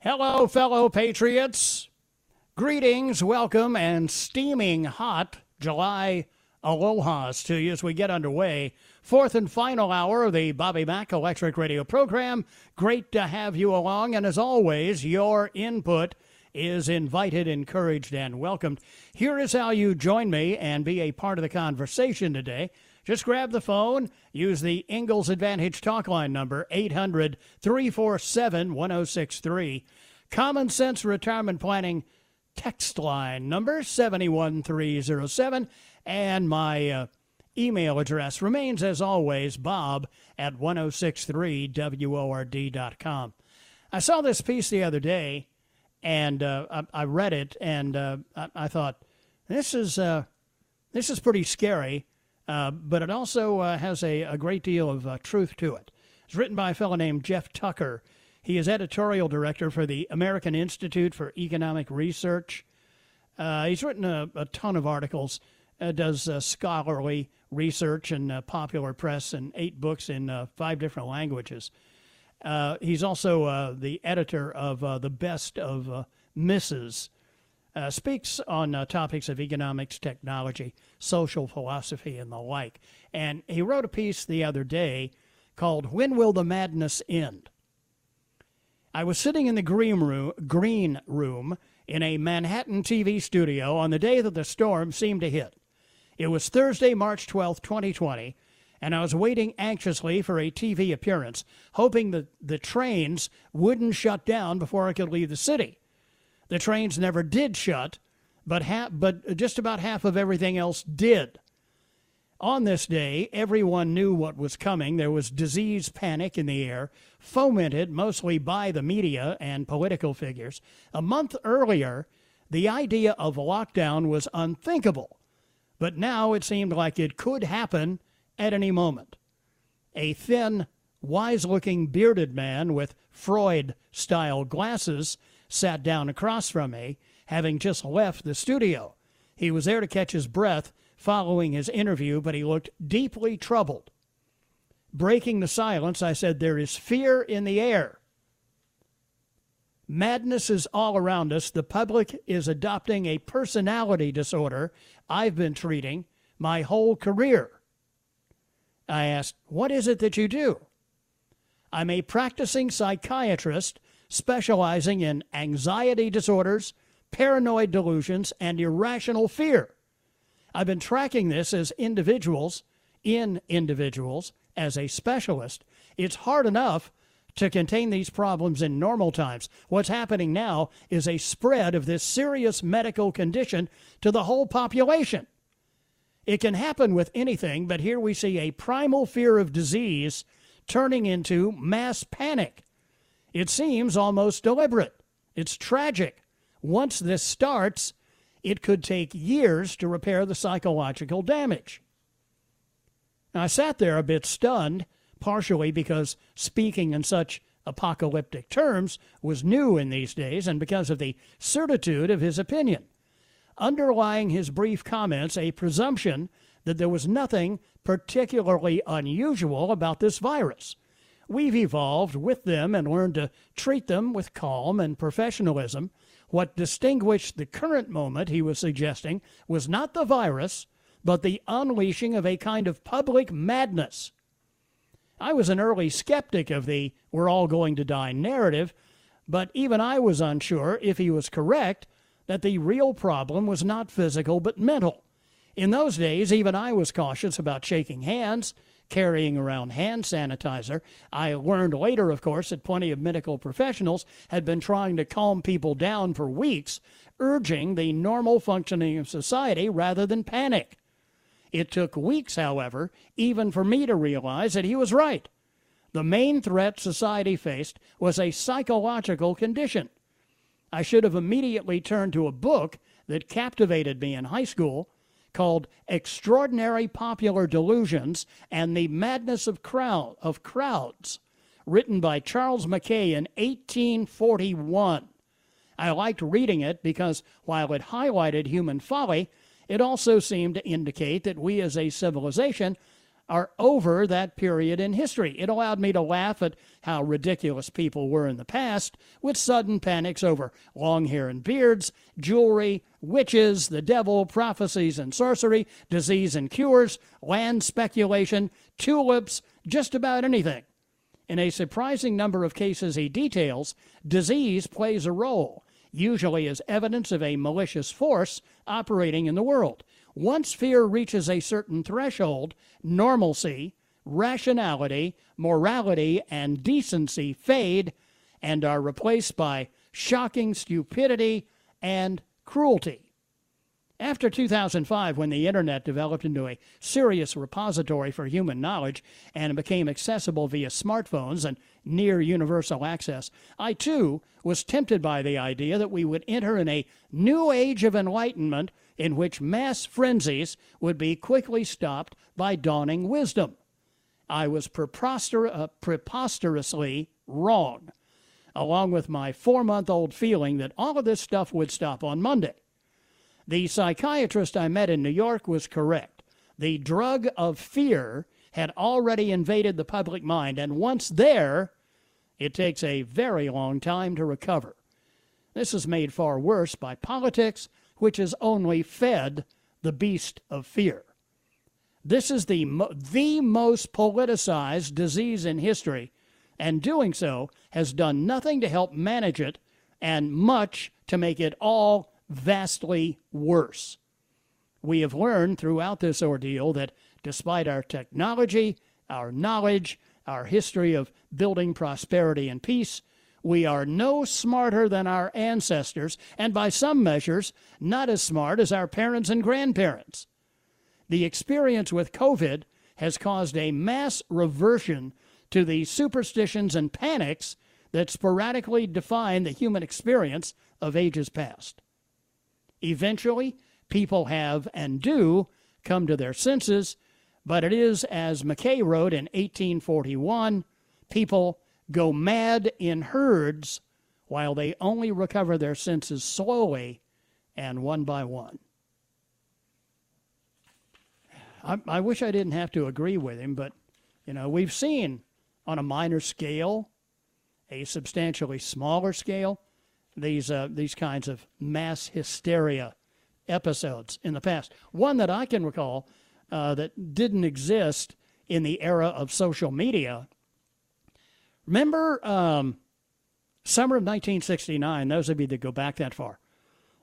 Hello, fellow patriots. Greetings, welcome, and steaming hot July alohas to you as we get underway. Fourth and final hour of the Bobby Mack Electric Radio program. Great to have you along, and as always, your input is invited, encouraged, and welcomed. Here is how you join me and be a part of the conversation today. Just grab the phone, use the Ingalls Advantage talk line number, 800-347-1063. Common Sense Retirement Planning text line number, 71307. And my email address remains, as always, bob@1063word.com. I saw this piece the other day, and I read it, and I thought, this is pretty scary. But it also has a great deal of truth to it. It's written by a fellow named Jeff Tucker. He is editorial director for the American Institute for Economic Research. He's written a ton of articles, does scholarly research and popular press, and 8 books in 5 different languages. He's also the editor of The Best of Mises. Speaks on topics of economics, technology, social philosophy, and the like. And he wrote a piece the other day called "When Will the Madness End?" I was sitting in the green room in a Manhattan TV studio on the day that the storm seemed to hit. It was Thursday, March 12, 2020, and I was waiting anxiously for a TV appearance, hoping that the trains wouldn't shut down before I could leave the city. The trains never did shut, but just about half of everything else did. On this day, everyone knew what was coming. There was disease panic in the air, fomented mostly by the media and political figures. A month earlier, the idea of lockdown was unthinkable, but now it seemed like it could happen at any moment. A thin, wise-looking bearded man with Freud-style glasses sat down across from me, having just left the studio. He was there to catch his breath following his interview, but he looked deeply troubled. Breaking the silence, I said, "There is fear in the air. Madness is all around us. The public is adopting a personality disorder I've been treating my whole career." I asked, "What is it that you do?" "I'm a practicing psychiatrist specializing in anxiety disorders, paranoid delusions, and irrational fear. I've been tracking this in individuals as a specialist. It's hard enough to contain these problems in normal times. What's happening now is a spread of this serious medical condition to the whole population. It can happen with anything, but here we see a primal fear of disease turning into mass panic. It seems almost deliberate. It's tragic. Once this starts, it could take years to repair the psychological damage." And I sat there a bit stunned, partially because speaking in such apocalyptic terms was new in these days and because of the certitude of his opinion. Underlying his brief comments, a presumption that there was nothing particularly unusual about this virus. We've evolved with them and learned to treat them with calm and professionalism. What distinguished the current moment, he was suggesting, was not the virus, but the unleashing of a kind of public madness. I was an early skeptic of the we're all going to die narrative, but even I was unsure if he was correct that the real problem was not physical but mental. In those days, even I was cautious about shaking hands, carrying around hand sanitizer. I learned later, of course, that plenty of medical professionals had been trying to calm people down for weeks, urging the normal functioning of society rather than panic. It took weeks, however, even for me to realize that he was right. The main threat society faced was a psychological condition. I should have immediately turned to a book that captivated me in high school called Extraordinary Popular Delusions and the Madness of Crowds, written by Charles Mackay in 1841. I liked reading it because while it highlighted human folly, it also seemed to indicate that we as a civilization are over that period in history. It allowed me to laugh at how ridiculous people were in the past with sudden panics over long hair and beards, jewelry, witches, the devil, prophecies and sorcery, disease and cures, land speculation, tulips, just about anything. In a surprising number of cases he details, disease plays a role, usually as evidence of a malicious force operating in the world. Once fear reaches a certain threshold, normalcy, rationality, morality, and decency fade and are replaced by shocking stupidity and cruelty. After 2005, when the internet developed into a serious repository for human knowledge and became accessible via smartphones and near universal access, I too was tempted by the idea that we would enter in a new age of enlightenment in which mass frenzies would be quickly stopped by dawning wisdom. I was preposterously wrong, along with my 4-month-old feeling that all of this stuff would stop on Monday. The psychiatrist I met in New York was correct. The drug of fear had already invaded the public mind, and once there, it takes a very long time to recover. This is made far worse by politics, which has only fed the beast of fear. This is the most politicized disease in history, and doing so has done nothing to help manage it and much to make it all vastly worse. We have learned throughout this ordeal that despite our technology, our knowledge, our history of building prosperity and peace, we are no smarter than our ancestors, and by some measures, not as smart as our parents and grandparents. The experience with COVID has caused a mass reversion to the superstitions and panics that sporadically define the human experience of ages past. Eventually, people have and do come to their senses, but it is, as Mackay wrote in 1841, people go mad in herds while they only recover their senses slowly and one by one. I wish I didn't have to agree with him, but, you know, we've seen on a minor scale, a substantially smaller scale, these kinds of mass hysteria episodes in the past. One that I can recall that didn't exist in the era of social media. Remember summer of 1969, those of you that go back that far,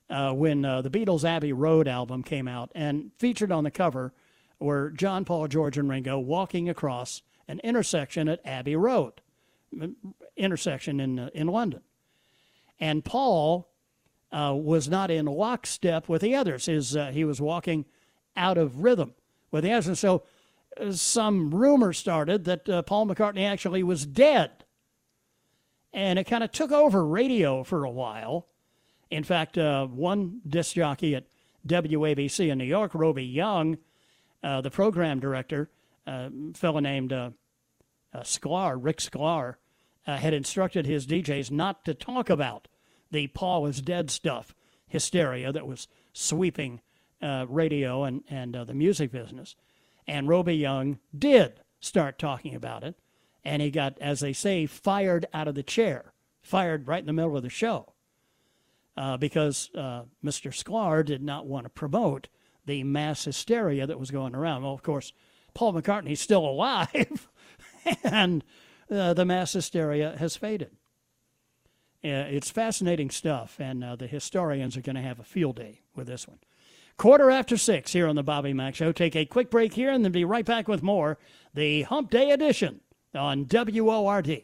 when the Beatles' Abbey Road album came out, and featured on the cover were John, Paul, George, and Ringo walking across an intersection at Abbey Road, intersection in London. And Paul was not in lockstep with the others. He was walking out of rhythm with the others, and so some rumor started that Paul McCartney actually was dead. And it kind of took over radio for a while. In fact, one disc jockey at WABC in New York, Robey Yonge, the program director, a fellow named Sklar, Rick Sklar, had instructed his DJs not to talk about the Paul is dead stuff, hysteria that was sweeping radio and the music business. And Robey Yonge did start talking about it, and he got, as they say, fired out of the chair, fired right in the middle of the show, because Mr. Sklar did not want to promote the mass hysteria that was going around. Well, of course, Paul McCartney's still alive, and the mass hysteria has faded. It's fascinating stuff, and the historians are going to have a field day with this one. 6:15 here on the Bobby Mack Show. Take a quick break here and then be right back with more, the Hump Day edition on WORD.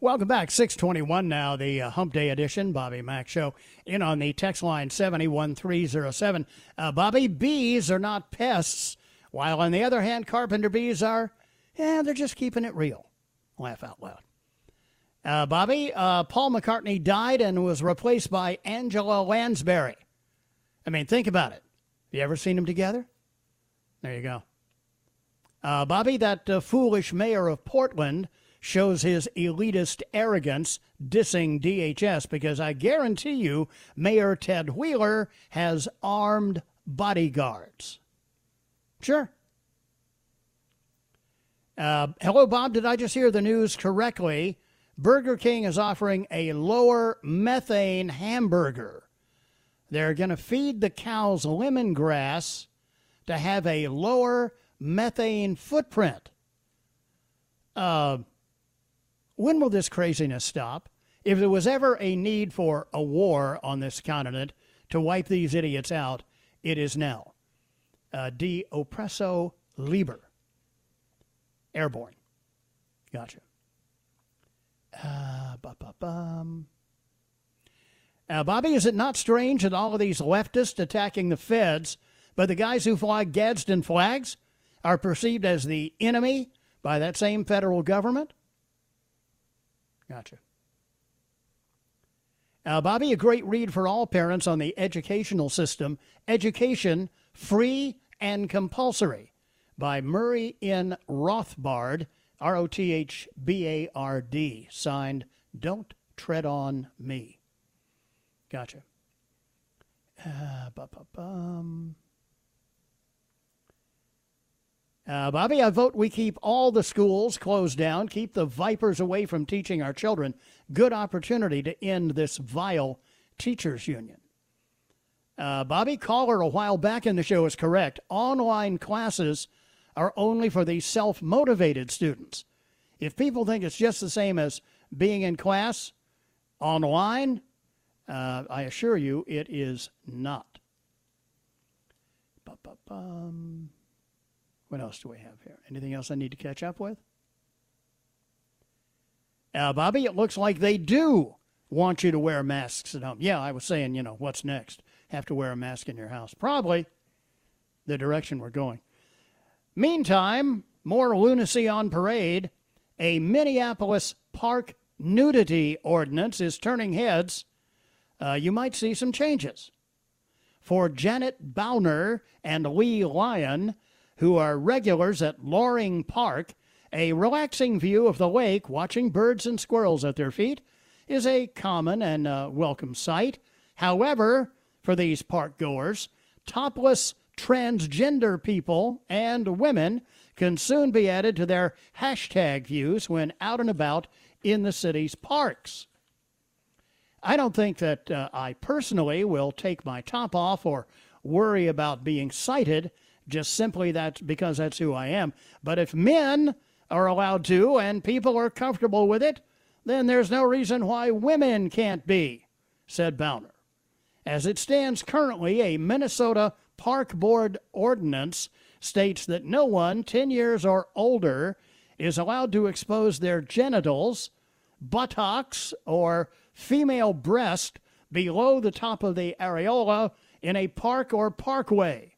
Welcome back. 6:21 now, the Hump Day edition, Bobby Mack Show. In on the text line, 71307. Bobby, bees are not pests, while on the other hand, carpenter bees are, they're just keeping it real. Laugh out loud. Bobby, Paul McCartney died and was replaced by Angela Lansbury. I mean, think about it. You ever seen them together? There you go. Bobby, that foolish mayor of Portland shows his elitist arrogance dissing DHS, because I guarantee you Mayor Ted Wheeler has armed bodyguards. Sure. Hello, Bob. Did I just hear the news correctly? Burger King is offering a lower methane hamburger. They're going to feed the cows lemongrass to have a lower methane footprint. When will this craziness stop? If there was ever a need for a war on this continent to wipe these idiots out, it is now. De oppresso liber. Airborne. Gotcha. Bobby, is it not strange that all of these leftists attacking the feds, but the guys who fly Gadsden flags are perceived as the enemy by that same federal government? Gotcha. Bobby, a great read for all parents on the educational system, Education, Free and Compulsory, by Murray N. Rothbard, R-O-T-H-B-A-R-D, signed, Don't Tread on Me. Gotcha. Bobby, I vote we keep all the schools closed down, keep the vipers away from teaching our children. Good opportunity to end this vile teachers union. Bobby, caller a while back in the show is correct. Online classes are only for the self-motivated students. If people think it's just the same as being in class online, I assure you it is not. What else do we have here? Anything else I need to catch up with? Bobby, it looks like they do want you to wear masks at home. Yeah, I was saying, what's next? Have to wear a mask in your house. Probably the direction we're going. Meantime, more lunacy on parade. A Minneapolis park nudity ordinance is turning heads. You might see some changes. for Janet Bowner and Lee Lyon, who are regulars at Loring Park. A relaxing view of the lake, watching birds and squirrels at their feet, is a common and welcome sight. However, for these park goers, topless transgender people and women can soon be added to their hashtag views when out and about in the city's parks. I don't think that I personally will take my top off or worry about being cited, just simply that because that's who I am. But if men are allowed to and people are comfortable with it, then there's no reason why women can't be, said Bowner. As it stands currently, a Minnesota Park Board ordinance states that no one 10 years or older is allowed to expose their genitals, buttocks, or female breast below the top of the areola in a park or parkway.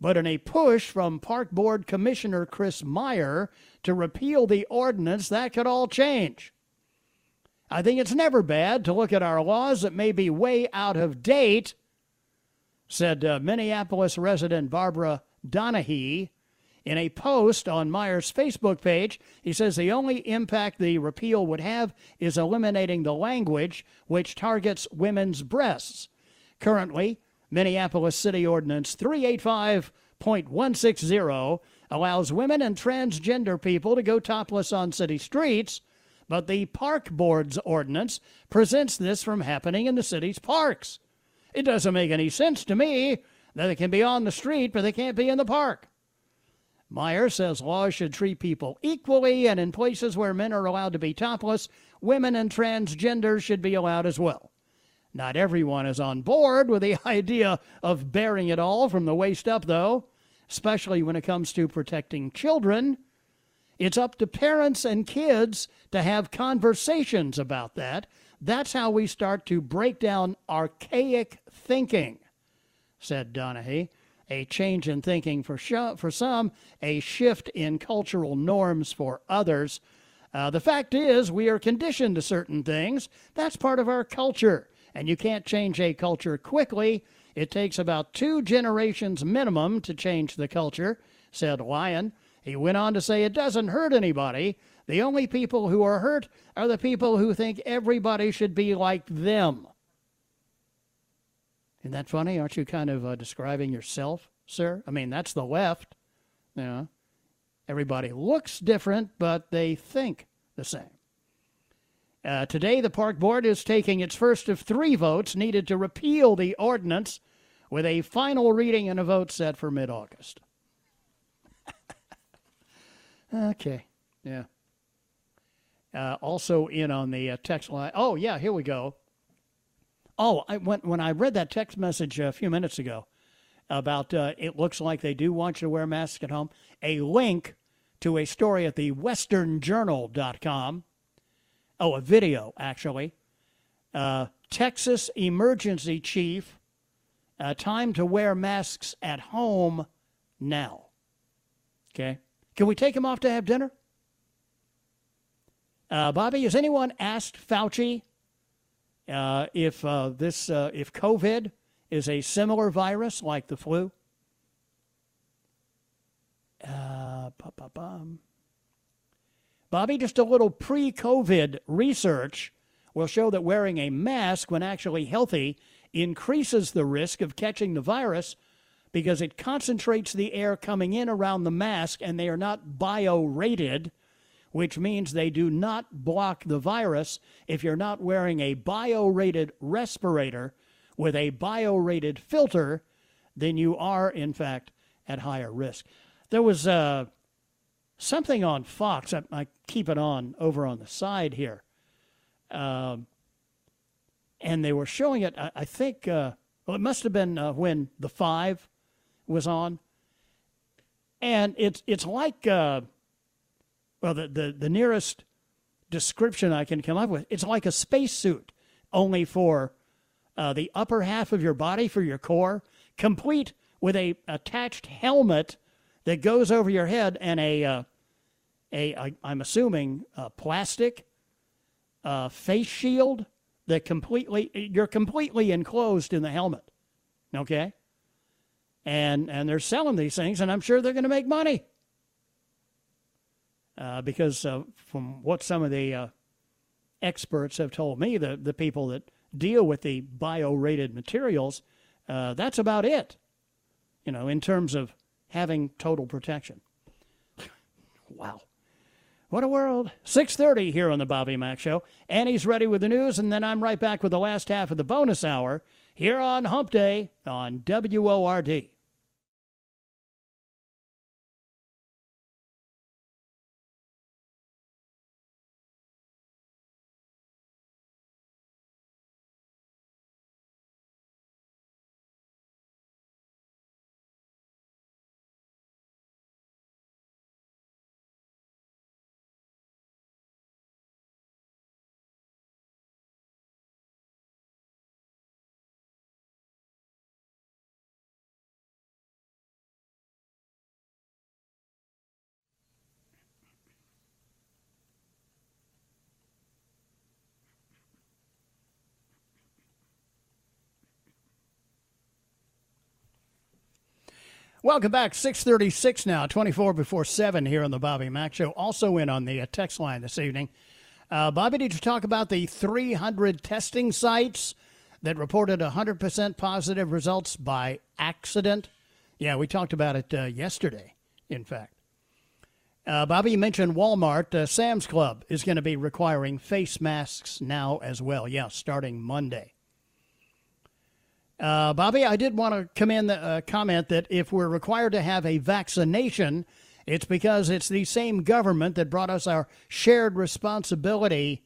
But in a push from Park Board Commissioner Chris Meyer to repeal the ordinance, that could all change. I think it's never bad to look at our laws that may be way out of date, said Minneapolis resident Barbara Donahue. In a post on Meyer's Facebook page, he says the only impact the repeal would have is eliminating the language which targets women's breasts. Currently, Minneapolis City Ordinance 385.160 allows women and transgender people to go topless on city streets, but the Park Board's ordinance presents this from happening in the city's parks. It doesn't make any sense to me that they can be on the street, but they can't be in the park. Meyer says laws should treat people equally, and in places where men are allowed to be topless, women and transgenders should be allowed as well. Not everyone is on board with the idea of bearing it all from the waist up, though, especially when it comes to protecting children. It's up to parents and kids to have conversations about that. That's how we start to break down archaic thinking, said Donahue. A change in thinking for some, a shift in cultural norms for others. The fact is, we are conditioned to certain things. That's part of our culture, and you can't change a culture quickly. It takes about 2 generations minimum to change the culture, said Lyon. He went on to say it doesn't hurt anybody. The only people who are hurt are the people who think everybody should be like them. Isn't that funny? Aren't you kind of describing yourself, sir? I mean, that's the left. You know, everybody looks different, but they think the same. Today, the Park Board is taking its first of 3 votes needed to repeal the ordinance, with a final reading and a vote set for mid-August. Okay, yeah. Also in on the text line. Oh, yeah, here we go. Oh, when I read that text message a few minutes ago about it looks like they do want you to wear masks at home, a link to a story at the westernjournal.com. Oh, a video, actually. Texas emergency chief, time to wear masks at home now. Okay. Can we take him off to have dinner? Bobby, has anyone asked Fauci if COVID is a similar virus like the flu? Bobby, just a little pre-COVID research will show that wearing a mask when actually healthy increases the risk of catching the virus because it concentrates the air coming in around the mask, and they are not bio-rated, which means they do not block the virus. If you're not wearing a bio-rated respirator with a bio-rated filter, then you are, in fact, at higher risk. There was something on Fox. I keep it on over on the side here. And they were showing it, I think, well, it must have been when The Five was on. And it's like, well, the nearest description I can come up with, it's like a spacesuit, only for the upper half of your body, for your core, complete with a attached helmet that goes over your head and I'm assuming, plastic face shield that you're completely enclosed in the helmet. okay? And they're selling these things, and I'm sure they're going to make money. Because from what some of the experts have told me, the people that deal with the bio-rated materials, that's about it, you know, in terms of having total protection. Wow. What a world. 6:30 here on the Bobby Mack Show. Annie's ready with the news, and then I'm right back with the last half of the bonus hour here on Hump Day on WORD. Welcome back. 6:36 now, 24 before 7 here on the Bobby Mack Show. Also in on the text line this evening. Bobby, did you talk about the 300 testing sites that reported 100% positive results by accident? Yeah, we talked about it yesterday, in fact. Bobby, you mentioned Walmart. Sam's Club is going to be requiring face masks now as well. Yeah, starting Monday. Bobby, I did want to comment that if we're required to have a vaccination, it's because it's the same government that brought us our shared responsibility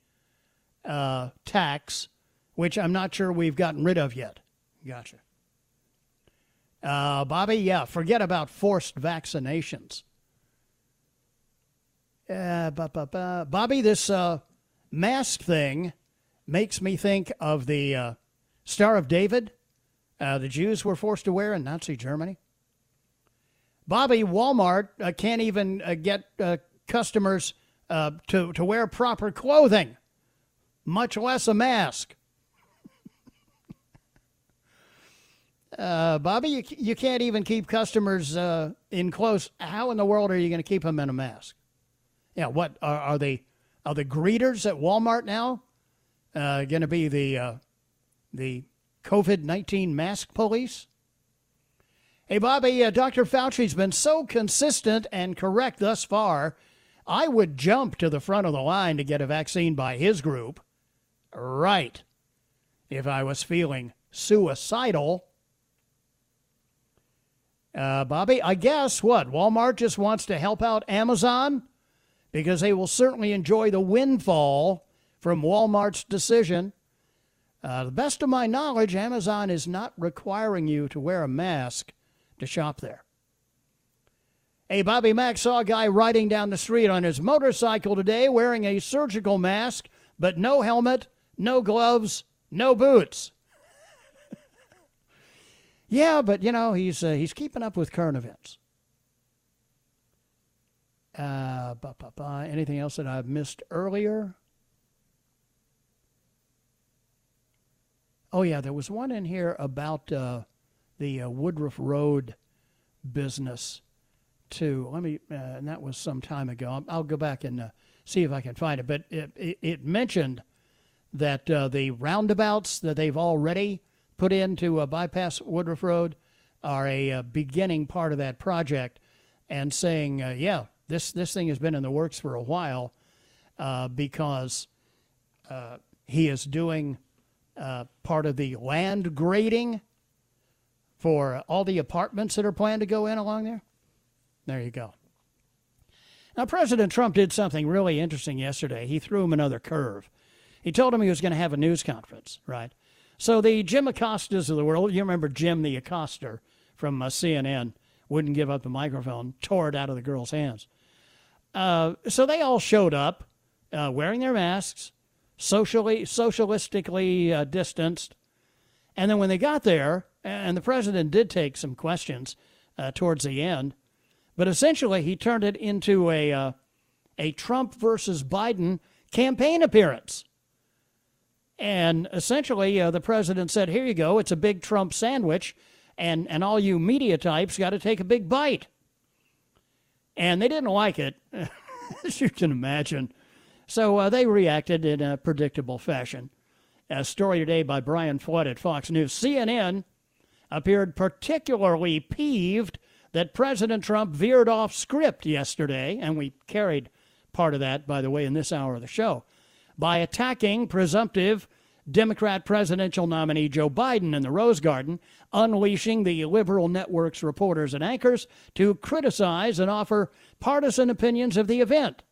tax, which I'm not sure we've gotten rid of yet. Gotcha. Bobby, yeah, forget about forced vaccinations. Bobby, this mask thing makes me think of the Star of David. The Jews were forced to wear in Nazi Germany. Bobby, Walmart can't even get customers to wear proper clothing, much less a mask. Bobby, you can't even keep customers in close. How in the world are you going to keep them in a mask? Yeah, what are the greeters at Walmart now going to be the COVID-19 mask police? Hey, Bobby, Dr. Fauci's been so consistent and correct thus far, I would jump to the front of the line to get a vaccine by his group. Right. If I was feeling suicidal. Bobby, I guess what? Walmart just wants to help out Amazon because they will certainly enjoy the windfall from Walmart's decision. To the best of my knowledge, Amazon is not requiring you to wear a mask to shop there. Hey, Bobby Mack, saw a guy riding down the street on his motorcycle today wearing a surgical mask, but no helmet, no gloves, no boots. Yeah, but, you know, he's keeping up with current events. Anything else that I've missed earlier? Oh, yeah, there was one in here about the Woodruff Road business, too. And that was some time ago. I'll go back and see if I can find it. But it mentioned that the roundabouts that they've already put in to bypass Woodruff Road are a beginning part of that project, and saying, this thing has been in the works for a while because he is doing part of the land grading for all the apartments that are planned to go in along there. There you go. Now, President Trump did something really interesting yesterday. He threw him another curve. He told him he was going to have a news conference, right? So the Jim Acostas of the world, you remember Jim the Acosta from CNN, wouldn't give up the microphone, tore it out of the girl's hands. So they all showed up wearing their masks, socialistically distanced. And then when they got there, and the president did take some questions towards the end, but essentially he turned it into a Trump versus Biden campaign appearance. And essentially the president said, here you go, it's a big Trump sandwich. and all you media types got to take a big bite. And they didn't like it, as you can imagine. So they reacted in a predictable fashion. A story today by Brian Flood at Fox News. CNN appeared particularly peeved that President Trump veered off script yesterday, and we carried part of that, by the way, in this hour of the show, by attacking presumptive Democrat presidential nominee Joe Biden in the Rose Garden, unleashing the liberal network's reporters and anchors to criticize and offer partisan opinions of the event.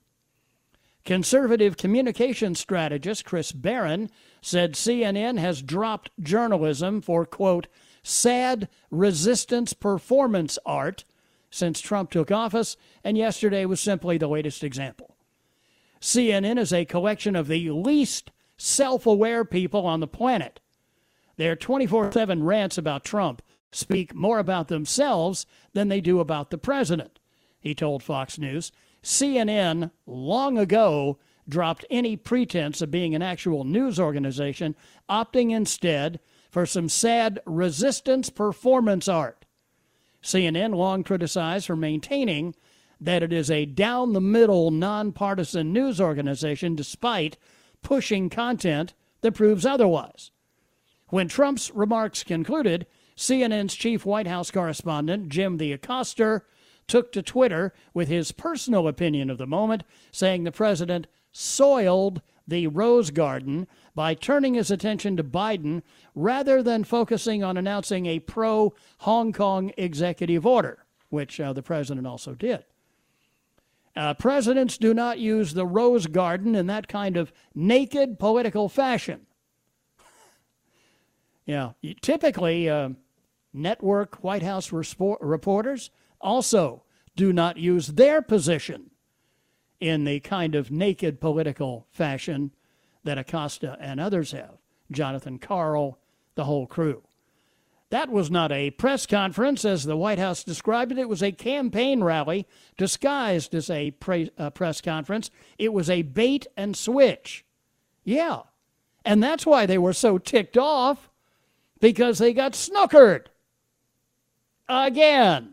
Conservative communications strategist Chris Barron said CNN has dropped journalism for, quote, sad resistance performance art since Trump took office, and yesterday was simply the latest example. CNN is a collection of the least self-aware people on the planet. Their 24/7 rants about Trump speak more about themselves than they do about the president, he told Fox News. CNN long ago dropped any pretense of being an actual news organization, opting instead for some sad resistance performance art. CNN long criticized for maintaining that it is a down-the-middle, nonpartisan news organization despite pushing content that proves otherwise. When Trump's remarks concluded, CNN's chief White House correspondent, Jim Acosta, took to Twitter with his personal opinion of the moment, saying the president soiled the Rose Garden by turning his attention to Biden rather than focusing on announcing a pro-Hong Kong executive order, which the president also did. Presidents do not use the Rose Garden in that kind of naked political fashion. Yeah, typically, network White House reporters also do not use their position in the kind of naked political fashion that Acosta and others have. Jonathan Karl, the whole crew. That was not a press conference, as the White House described it. It was a campaign rally disguised as a press conference. It was a bait and switch. Yeah, and that's why they were so ticked off, because they got snookered. Again.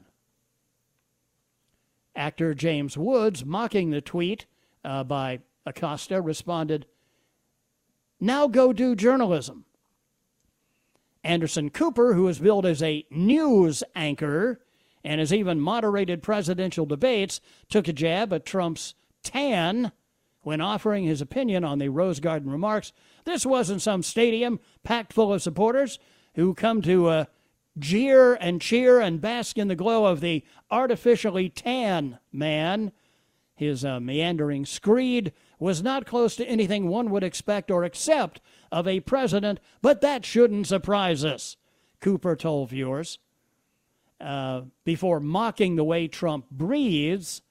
Actor James Woods, mocking the tweet by Acosta, responded, "Now go do journalism." Anderson Cooper, who is billed as a news anchor and has even moderated presidential debates, took a jab at Trump's tan when offering his opinion on the Rose Garden remarks. This wasn't some stadium packed full of supporters who come to jeer and cheer and bask in the glow of the artificially tan man. His meandering screed was not close to anything one would expect or accept of a president, but that shouldn't surprise us, Cooper told viewers. Before mocking the way Trump breathes,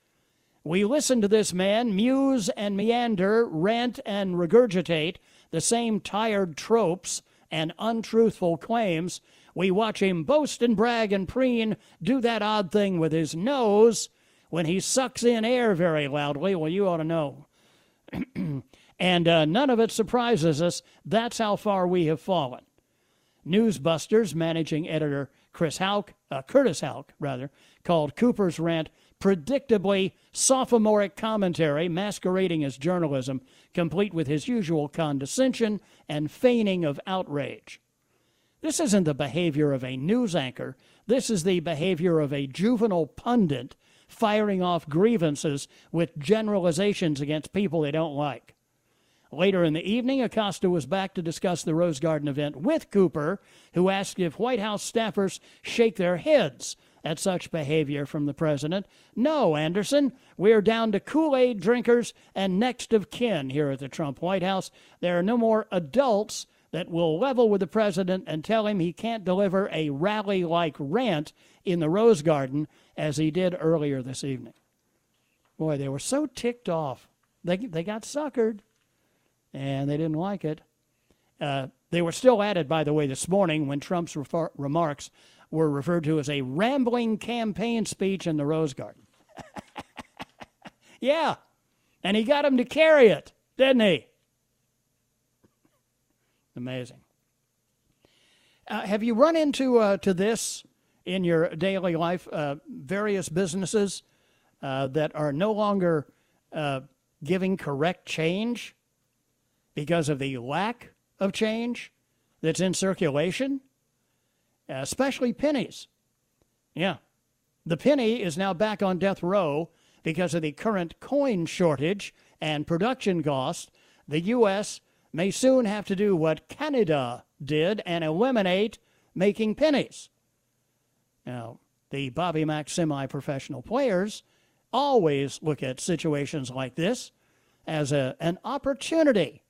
we listen to this man muse and meander, rant and regurgitate the same tired tropes and untruthful claims. We watch him boast and brag and preen, do that odd thing with his nose when he sucks in air very loudly. Well, you ought to know. And none of it surprises us. That's how far we have fallen. Newsbusters managing editor Curtis Houck, called Cooper's rant predictably sophomoric commentary masquerading as journalism, complete with his usual condescension and feigning of outrage. This isn't the behavior of a news anchor. This is the behavior of a juvenile pundit firing off grievances with generalizations against people they don't like. Later in the evening, Acosta was back to discuss the Rose Garden event with Cooper, who asked if White House staffers shake their heads at such behavior from the president. No, Anderson, we're down to Kool-Aid drinkers and next of kin here at the Trump White House. There are no more adults that will level with the president and tell him he can't deliver a rally-like rant in the Rose Garden as he did earlier this evening. Boy, they were so ticked off. They got suckered, and they didn't like it. They were still at it, by the way, this morning when Trump's remarks were referred to as a rambling campaign speech in the Rose Garden. Yeah, and he got him to carry it, didn't he? Amazing. Have you run into to this in your daily life, various businesses that are no longer giving correct change because of the lack of change that's in circulation, especially pennies. Yeah, the penny is now back on death row because of the current coin shortage and production cost. The U.S. may soon have to do what Canada did and eliminate making pennies. Now, the Bobby Mack semi-professional players always look at situations like this as an opportunity.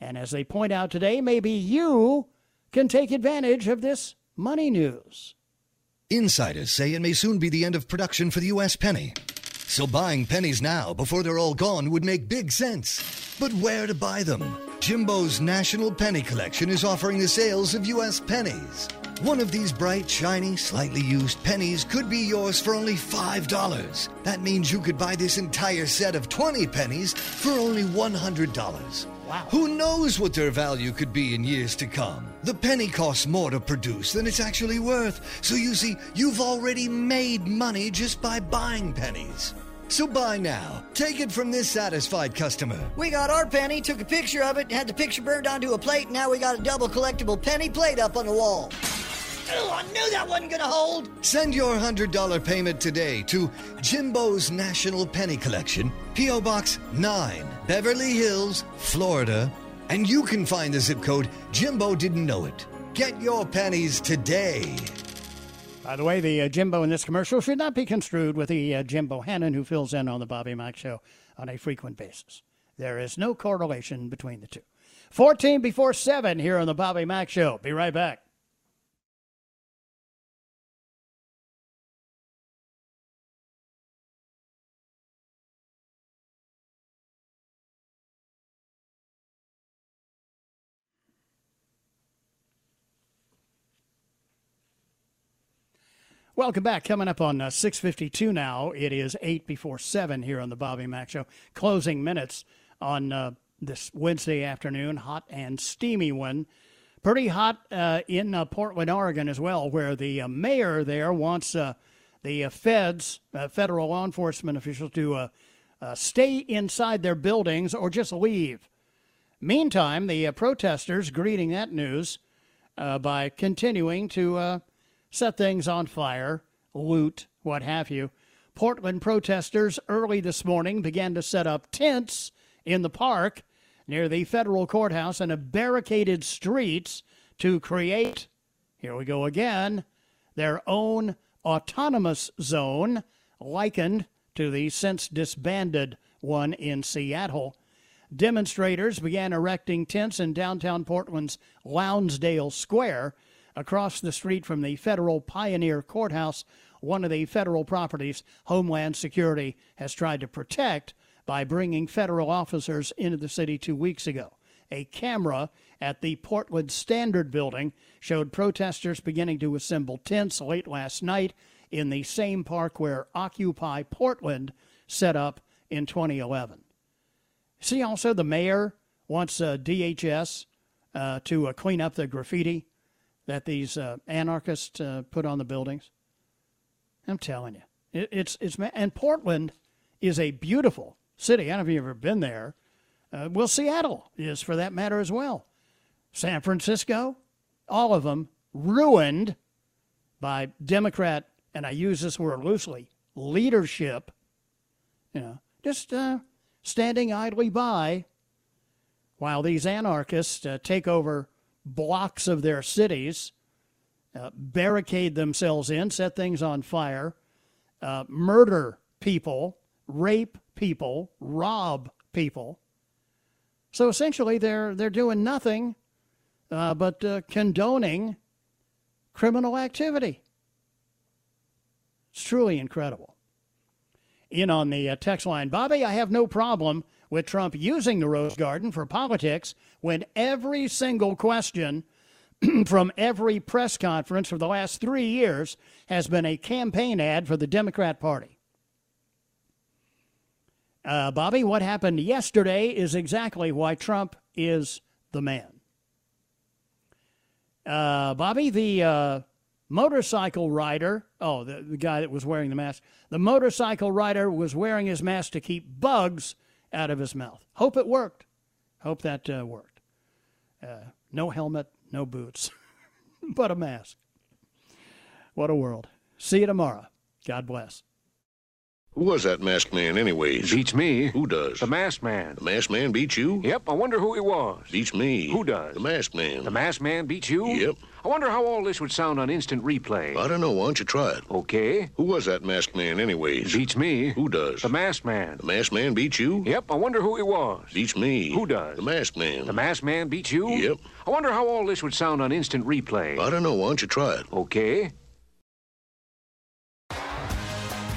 And as they point out today, maybe you can take advantage of this money news. Insiders say it may soon be the end of production for the U.S. penny. So buying pennies now before they're all gone would make big sense. But where to buy them? Jimbo's National Penny Collection is offering the sales of U.S. pennies. One of these bright, shiny, slightly used pennies could be yours for only $5. That means you could buy this entire set of 20 pennies for only $100. Wow. Who knows what their value could be in years to come? The penny costs more to produce than it's actually worth. So you see, you've already made money just by buying pennies. So buy now. Take it from this satisfied customer. We got our penny, took a picture of it, had the picture burned onto a plate, and now we got a double collectible penny plate up on the wall. Ew, I knew that wasn't going to hold. Send your $100 payment today to Jimbo's National Penny Collection, P.O. Box 9, Beverly Hills, Florida. And you can find the zip code Jimbo Didn't Know It. Get your pennies today. By the way, the Jimbo in this commercial should not be construed with the Jimbo Hannon who fills in on the Bobby Mack Show on a frequent basis. There is no correlation between the two. 14 before 7 here on the Bobby Mack Show. Be right back. Welcome back. Coming up on 6:52 now. It is 8 before 7 here on the Bobby Mack Show. Closing minutes on this Wednesday afternoon. Hot and steamy one. Pretty hot in Portland, Oregon as well, where the mayor there wants the feds, federal law enforcement officials, to stay inside their buildings or just leave. Meantime, the protesters greeting that news by continuing to set things on fire, loot, what have you. Portland protesters early this morning began to set up tents in the park near the federal courthouse and barricaded streets to create, here we go again, their own autonomous zone, likened to the since disbanded one in Seattle. Demonstrators began erecting tents in downtown Portland's Lounsdale Square, across the street from the Federal Pioneer Courthouse, one of the federal properties Homeland Security has tried to protect by bringing federal officers into the city 2 weeks ago. A camera at the Portland Standard Building showed protesters beginning to assemble tents late last night in the same park where Occupy Portland set up in 2011. See, also the mayor wants DHS to clean up the graffiti that these anarchists put on the buildings. I'm telling you. And Portland is a beautiful city. I don't know if you've ever been there. Well, Seattle is, for that matter, as well. San Francisco, all of them ruined by Democrat, and I use this word loosely, leadership, you know, just standing idly by while these anarchists take over blocks of their cities, barricade themselves in, set things on fire, murder people, rape people, rob people. So essentially they're doing nothing but condoning criminal activity. It's truly incredible. In on the text line, Bobby, I have no problem with Trump using the Rose Garden for politics when every single question from every press conference for the last 3 years has been a campaign ad for the Democrat Party. Bobby, what happened yesterday is exactly why Trump is the man. Bobby, the motorcycle rider, the guy that was wearing the mask, the motorcycle rider was wearing his mask to keep bugs out of his mouth. Hope it worked. Hope that worked. No helmet, no boots, but a mask. What a world. See you tomorrow. God bless. Who was that masked man anyways? Beats me. Who does? The masked man. The masked man beat you? Yep. I wonder who he was. Beats me. Who does? The masked man. The masked man beats you? Yep. I wonder how all this would sound on instant replay. I don't know. Why don't you try it? Okay. Who was that masked man anyways? Beats me. Who does? The masked man. The masked man beats you? Yep. I wonder who he was. Beats me. Who does? The masked man. The masked man beats you? Yep. I wonder how all this would sound on instant replay. I don't know. Why don't you try it? Okay.